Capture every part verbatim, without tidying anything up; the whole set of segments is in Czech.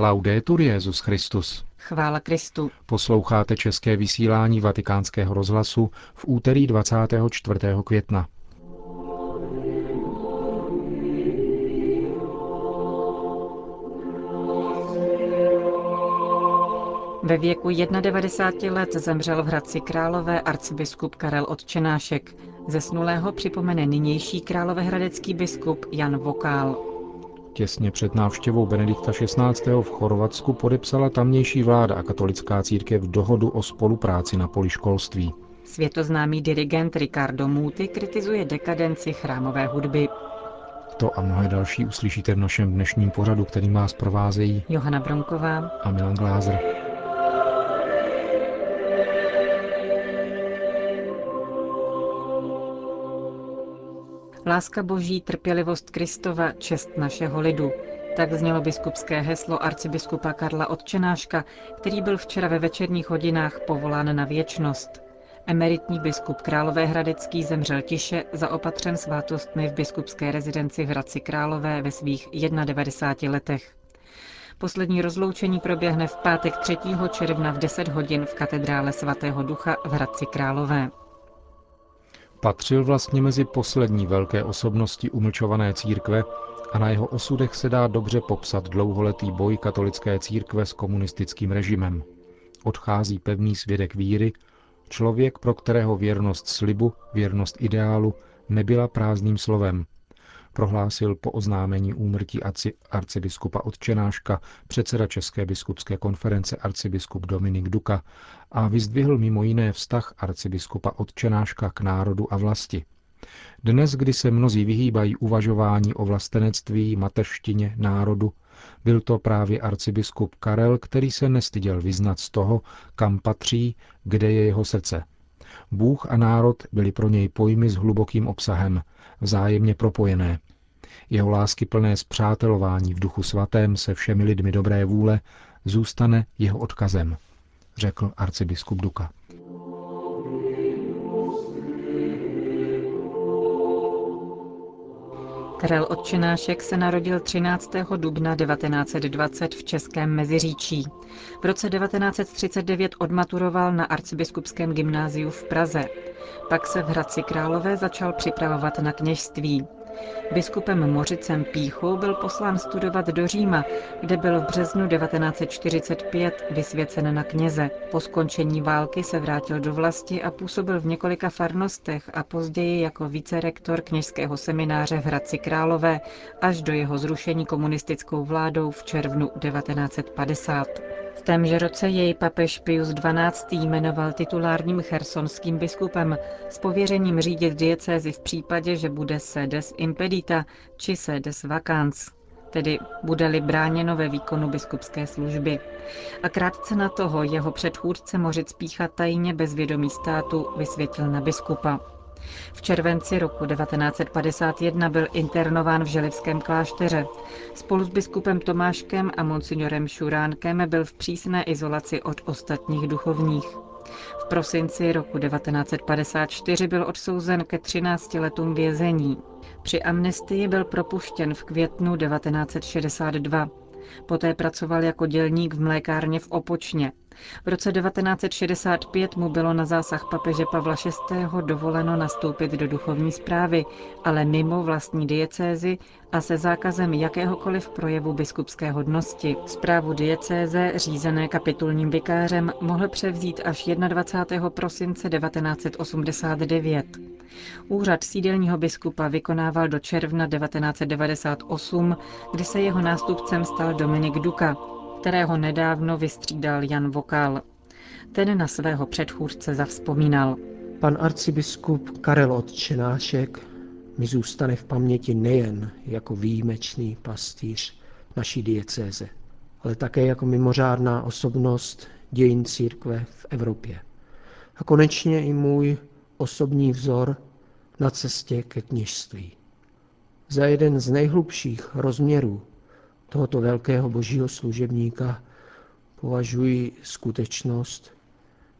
Laudetur Jesus Christus. Chvála Kristu. Posloucháte české vysílání Vatikánského rozhlasu v úterý dvacátého čtvrtého května. Ve věku devadesáti jedna let zemřel v Hradci Králové arcibiskup Karel Otčenášek. Zesnulého připomene nynější královéhradecký biskup Jan Vokál. Těsně před návštěvou Benedikta šestnáctého v Chorvatsku podepsala tamnější vláda a katolická církev dohodu o spolupráci na poli školství. Světoznámý dirigent Riccardo Muti kritizuje dekadenci chrámové hudby. To a mnohé další uslyšíte v našem dnešním pořadu, který vás provázejí Johana Bronková a Milan Glázer. Láska Boží, trpělivost Kristova, čest našeho lidu. Tak znělo biskupské heslo arcibiskupa Karla Otčenáška, který byl včera ve večerních hodinách povolán na věčnost. Emeritní biskup královéhradecký zemřel tiše, zaopatřen svátostmi v biskupské rezidenci v Hradci Králové ve svých devadesáti jedné letech. Poslední rozloučení proběhne v pátek třetího června v deset hodin v katedrále svatého Ducha v Hradci Králové. Patřil vlastně mezi poslední velké osobnosti umlčované církve a na jeho osudech se dá dobře popsat dlouholetý boj katolické církve s komunistickým režimem. Odchází pevný svědek víry, člověk, pro kterého věrnost slibu, věrnost ideálu nebyla prázdným slovem, prohlásil po oznámení úmrtí arcibiskupa Otčenáška předseda České biskupské konference arcibiskup Dominik Duka a vyzdvihl mimo jiné vztah arcibiskupa Otčenáška k národu a vlasti. Dnes, kdy se mnozí vyhýbají uvažování o vlastenectví, mateřštině, národu, byl to právě arcibiskup Karel, který se nestyděl vyznat z toho, kam patří, kde je jeho srdce. Bůh a národ byly pro něj pojmy s hlubokým obsahem, vzájemně propojené. Jeho láskyplné spřátelování v Duchu svatém se všemi lidmi dobré vůle zůstane jeho odkazem, řekl arcibiskup Duka. Karel Otčenášek se narodil třináctého dubna devatenáct set dvacet v Českém Meziříčí. V roce devatenáct set třicet devět odmaturoval na arcibiskupském gymnáziu v Praze. Pak se v Hradci Králové začal připravovat na kněžství. Biskupem Mořicem Píchou byl poslán studovat do Říma, kde byl v březnu devatenáct set čtyřicet pět vysvěcen na kněze. Po skončení války se vrátil do vlasti a působil v několika farnostech a později jako vicerektor kněžského semináře v Hradci Králové až do jeho zrušení komunistickou vládou v červnu devatenáct set padesát. V témže roce jej papež Pius dvanáctý jmenoval titulárním chersonským biskupem s pověřením řídit diecézi v případě, že bude sedes impedita či sedes vacans, tedy bude-li bráněno ve výkonu biskupské služby. A krátce na toho jeho předchůdce Mořic Pícha tajně bez vědomí státu vysvětil na biskupa. V červenci roku devatenáct set padesát jedna byl internován v Želivském klášteře. Spolu s biskupem Tomáškem a monsignorem Šuránkem byl v přísné izolaci od ostatních duchovních. V prosinci roku devatenáct set padesát čtyři byl odsouzen ke třinácti letům vězení. Při amnestii byl propuštěn v květnu devatenáct set šedesát dva. Poté pracoval jako dělník v mlékárně v Opočně. V roce devatenáct set šedesát pět mu bylo na zásah papeže Pavla šestého dovoleno nastoupit do duchovní správy, ale mimo vlastní diecézi a se zákazem jakéhokoliv projevu biskupské hodnosti. Správu diecéze, řízené kapitulním vikářem, mohl převzít až dvacátého prvního prosince devatenáct set osmdesát devět. Úřad sídelního biskupa vykonával do června devatenáct set devadesát osm, kdy se jeho nástupcem stal Dominik Duka, kterého nedávno vystřídal Jan Vokál. Ten na svého předchůdce zavzpomínal. Pan arcibiskup Karel Otčenášek mi zůstane v paměti nejen jako výjimečný pastýř naší diecéze, ale také jako mimořádná osobnost dějin církve v Evropě. A konečně i můj osobní vzor na cestě ke kněžství. Za jeden z nejhlubších rozměrů tohoto velkého božího služebníka považuji skutečnost,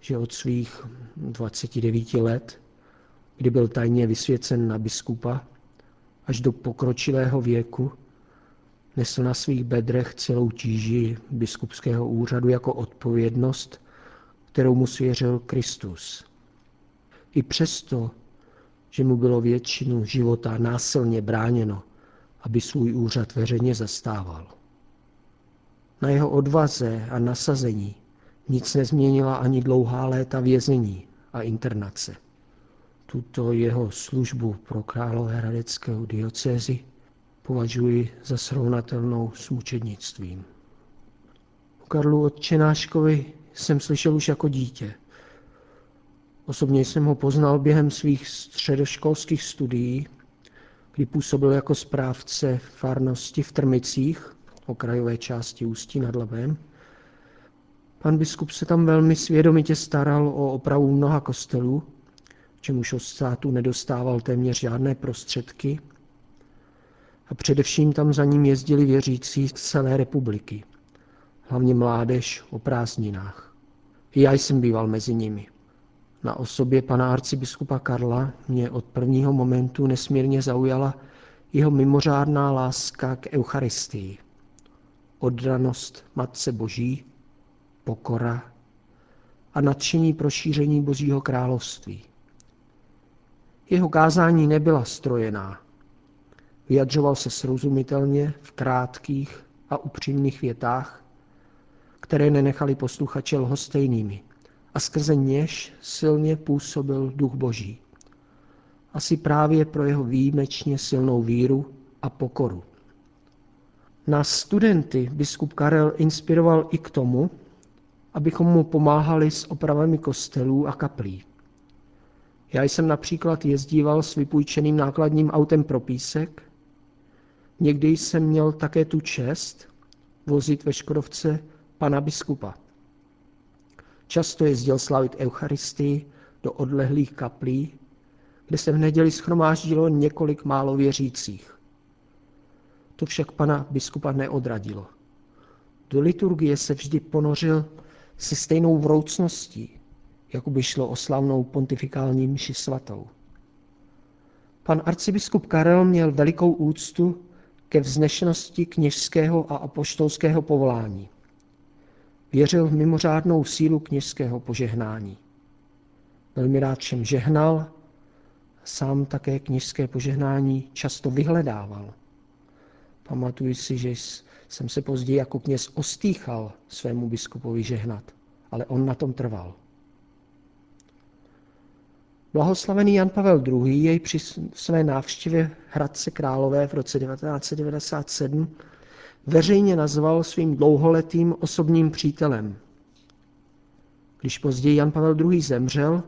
že od svých dvaceti devíti let, kdy byl tajně vysvěcen na biskupa, až do pokročilého věku, nesl na svých bedrech celou tíži biskupského úřadu jako odpovědnost, kterou mu svěřil Kristus. I přesto, že mu bylo většinu života násilně bráněno, aby svůj úřad veřejně zastával. Na jeho odvaze a nasazení nic nezměnila ani dlouhá léta vězení a internace. Tuto jeho službu pro královéhradeckou diecézi považuji za srovnatelnou s mučednictvím. O Karlu Otčenáškovi jsem slyšel už jako dítě. Osobně jsem ho poznal během svých středoškolských studií, kdy působil jako správce farnosti v Trmicích, okrajové části Ústí nad Labem. Pan biskup se tam velmi svědomitě staral o opravu mnoha kostelů, čemuž od státu nedostával téměř žádné prostředky, a především tam za ním jezdili věřící z celé republiky, hlavně mládež o prázdninách. I já jsem býval mezi nimi. Na osobě pana arcibiskupa Karla mě od prvního momentu nesmírně zaujala jeho mimořádná láska k Eucharistii, oddanost Matce Boží, pokora a nadšení pro šíření Božího království. Jeho kázání nebyla strojená. Vyjadřoval se srozumitelně v krátkých a upřímných větách, které nenechaly posluchače lhostejnými a skrze něž silně působil Duch Boží. Asi právě pro jeho výjimečně silnou víru a pokoru. Nás studenty biskup Karel inspiroval i k tomu, abychom mu pomáhali s opravami kostelů a kaplí. Já jsem například jezdíval s vypůjčeným nákladním autem pro písek. Někdy jsem měl také tu čest vozit ve Škodovce pana biskupa. Často jezdil slavit Eucharistii do odlehlých kaplí, kde se v neděli shromáždilo několik málo věřících. To však pana biskupa neodradilo. Do liturgie se vždy ponořil se stejnou vroucností, jako by šlo o slavnou pontifikální mši svatou. Pan arcibiskup Karel měl velikou úctu ke vznešenosti kněžského a apoštolského povolání. Věřil v mimořádnou sílu kněžského požehnání. Velmi rád všem žehnal, sám také kněžské požehnání často vyhledával. Pamatuji si, že jsem se později jako kněz ostýchal svému biskupovi žehnat, ale on na tom trval. Blahoslavený Jan Pavel druhý. jej při své návštěvě Hradce Králové v roce devatenáct set devadesát sedm veřejně nazval svým dlouholetým osobním přítelem. Když později Jan Pavel druhý. zemřel,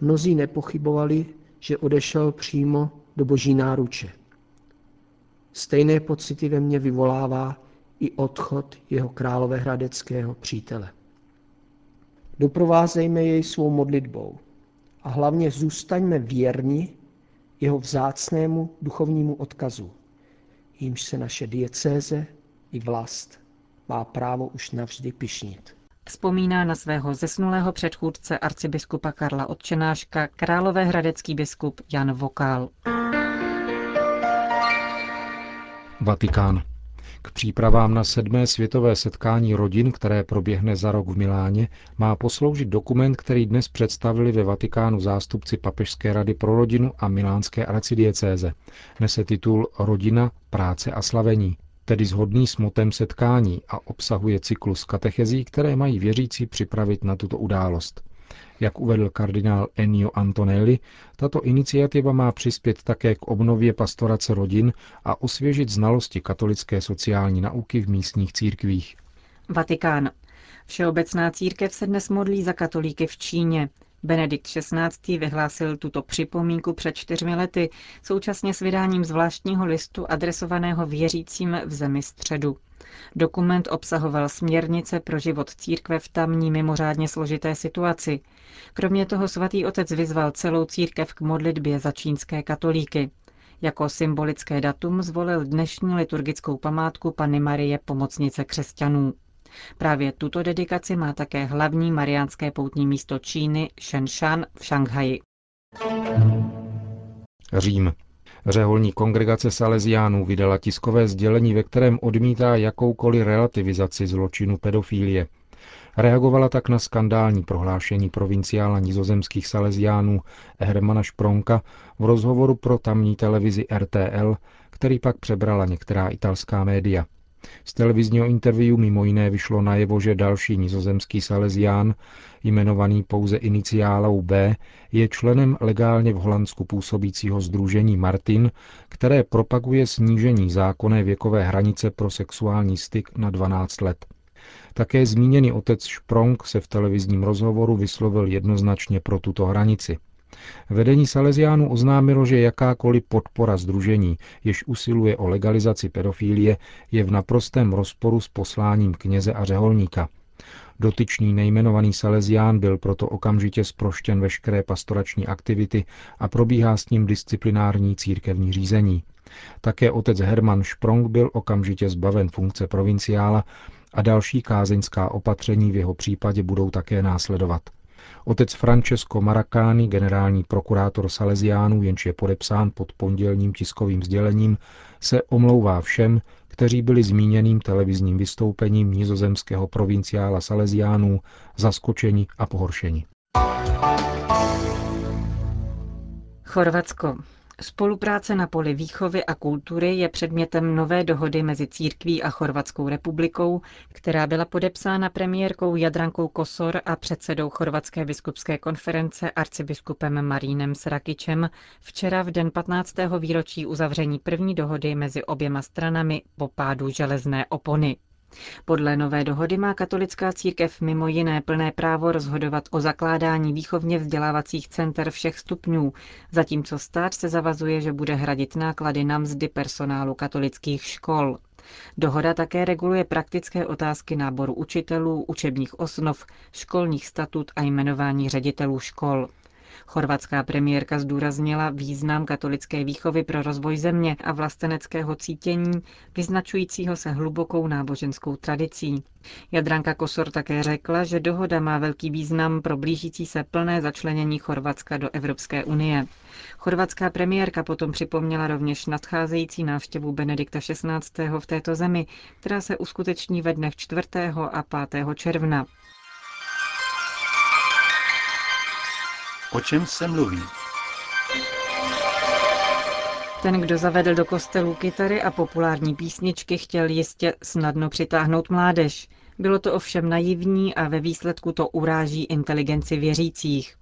mnozí nepochybovali, že odešel přímo do Boží náruče. Stejné pocity ve mně vyvolává i odchod jeho královéhradeckého přítele. Doprovázejme jej svou modlitbou a hlavně zůstaňme věrni jeho vzácnému duchovnímu odkazu, jímž se naše diecéze i vlast má právo už navždy pyšnit. Vzpomíná na svého zesnulého předchůdce arcibiskupa Karla Otčenáška královéhradecký biskup Jan Vokál. Vatikán. K přípravám na sedmé světové setkání rodin, které proběhne za rok v Miláně, má posloužit dokument, který dnes představili ve Vatikánu zástupci Papežské rady pro rodinu a milánské arcidiecéze. Nese titul Rodina, práce a slavení, tedy shodný s motem setkání, a obsahuje cyklus katechezí, které mají věřící připravit na tuto událost. Jak uvedl kardinál Ennio Antonelli, tato iniciativa má přispět také k obnově pastorace rodin a osvěžit znalosti katolické sociální nauky v místních církvích. Vatikán. Všeobecná církev se dnes modlí za katolíky v Číně. Benedikt šestnáctý. vyhlásil tuto připomínku před čtyřmi lety, současně s vydáním zvláštního listu adresovaného věřícím v zemi středu. Dokument obsahoval směrnice pro život církve v tamní mimořádně složité situaci. Kromě toho svatý otec vyzval celou církev k modlitbě za čínské katolíky. Jako symbolické datum zvolil dnešní liturgickou památku Panny Marie Pomocnice křesťanů. Právě tuto dedikaci má také hlavní mariánské poutní místo Číny Shenzhen v Šanghaji. Řím. Řeholní kongregace Salesiánů vydala tiskové sdělení, ve kterém odmítá jakoukoliv relativizaci zločinu pedofilie. Reagovala tak na skandální prohlášení provinciála nizozemských Salesiánů Hermana Spronga v rozhovoru pro tamní televizi R T L, který pak přebrala některá italská média. Z televizního interview mimo jiné vyšlo najevo, že další nizozemský Salesián, jmenovaný pouze iniciálou B, je členem legálně v Holandsku působícího sdružení Martin, které propaguje snížení zákonné věkové hranice pro sexuální styk na dvanáct let. Také zmíněný otec Sprong se v televizním rozhovoru vyslovil jednoznačně pro tuto hranici. Vedení Salesiánů oznámilo, že jakákoliv podpora sdružení, jež usiluje o legalizaci pedofilie, je v naprostém rozporu s posláním kněze a řeholníka. Dotyčný nejmenovaný Salesián byl proto okamžitě zproštěn veškeré pastorační aktivity a probíhá s ním disciplinární církevní řízení. Také otec Herman Sprong byl okamžitě zbaven funkce provinciála a další kázeňská opatření v jeho případě budou také následovat. Otec Francesco Maracani, generální prokurátor Salesiánů, jenž je podepsán pod pondělním tiskovým sdělením, se omlouvá všem, kteří byli zmíněným televizním vystoupením nizozemského provinciála Salesiánů zaskočeni a pohoršeni. Chorvatsko. Spolupráce na poli výchovy a kultury je předmětem nové dohody mezi církví a Chorvatskou republikou, která byla podepsána premiérkou Jadrankou Kosor a předsedou Chorvatské biskupské konference arcibiskupem Marínem Srakičem včera v den patnáctého výročí uzavření první dohody mezi oběma stranami po pádu železné opony. Podle nové dohody má katolická církev mimo jiné plné právo rozhodovat o zakládání výchovně vzdělávacích center všech stupňů, zatímco stát se zavazuje, že bude hradit náklady na mzdy personálu katolických škol. Dohoda také reguluje praktické otázky náboru učitelů, učebních osnov, školních statut a jmenování ředitelů škol. Chorvatská premiérka zdůraznila význam katolické výchovy pro rozvoj země a vlasteneckého cítění, vyznačujícího se hlubokou náboženskou tradicí. Jadranka Kosor také řekla, že dohoda má velký význam pro blížící se plné začlenění Chorvatska do Evropské unie. Chorvatská premiérka potom připomněla rovněž nadcházející návštěvu Benedikta šestnáctého v této zemi, která se uskuteční ve dnech čtvrtého a pátého června. O čem se mluví? Ten, kdo zavedl do kostelů kytary a populární písničky, chtěl jistě snadno přitáhnout mládež. Bylo to ovšem naivní a ve výsledku to uráží inteligenci věřících.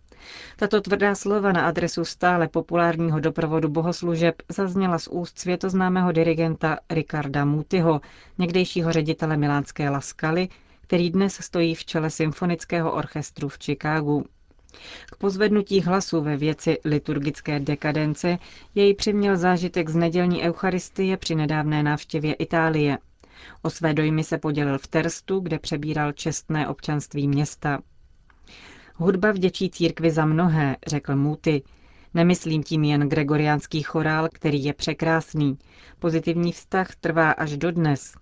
Tato tvrdá slova na adresu stále populárního doprovodu bohoslužeb zazněla z úst světoznámého dirigenta Riccarda Mutiho, někdejšího ředitele milánské La Scaly, který dnes stojí v čele symfonického orchestru v Chicagu. K pozvednutí hlasu ve věci liturgické dekadence jej přiměl zážitek z nedělní eucharistie při nedávné návštěvě Itálie. O své dojmy se podělil v Terstu, kde přebíral čestné občanství města. Hudba vděčí církvi za mnohé, řekl Muti. Nemyslím tím jen gregoriánský chorál, který je překrásný. Pozitivní vztah trvá až dodnes.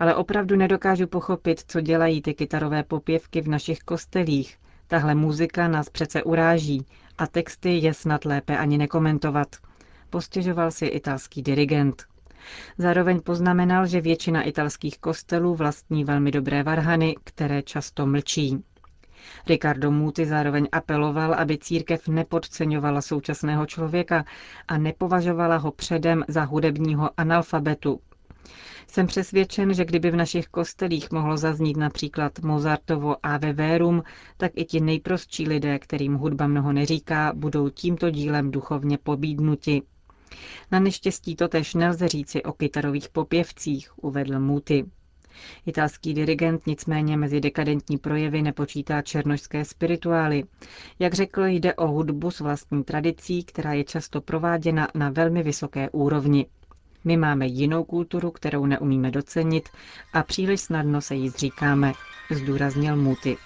Ale opravdu nedokážu pochopit, co dělají ty kytarové popěvky v našich kostelích. Tahle muzika nás přece uráží a texty je snad lépe ani nekomentovat, postěžoval si italský dirigent. Zároveň poznamenal, že většina italských kostelů vlastní velmi dobré varhany, které často mlčí. Riccardo Muti zároveň apeloval, aby církev nepodceňovala současného člověka a nepovažovala ho předem za hudebního analfabetu. Jsem přesvědčen, že kdyby v našich kostelích mohlo zaznít například Mozartovo Ave Verum, tak i ti nejprostší lidé, kterým hudba mnoho neříká, budou tímto dílem duchovně pobídnuti. Na neštěstí totéž nelze říci o kytarových popěvcích, uvedl Muti. Italský dirigent nicméně mezi dekadentní projevy nepočítá černošské spirituály. Jak řekl, jde o hudbu s vlastní tradicí, která je často prováděna na velmi vysoké úrovni. My máme jinou kulturu, kterou neumíme docenit a příliš snadno se jí zříkáme, zdůraznil Muti.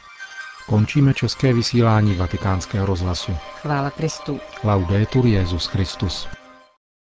Končíme české vysílání Vatikánského rozhlasu. Chvála Kristu. Laudetur Jesus Christus.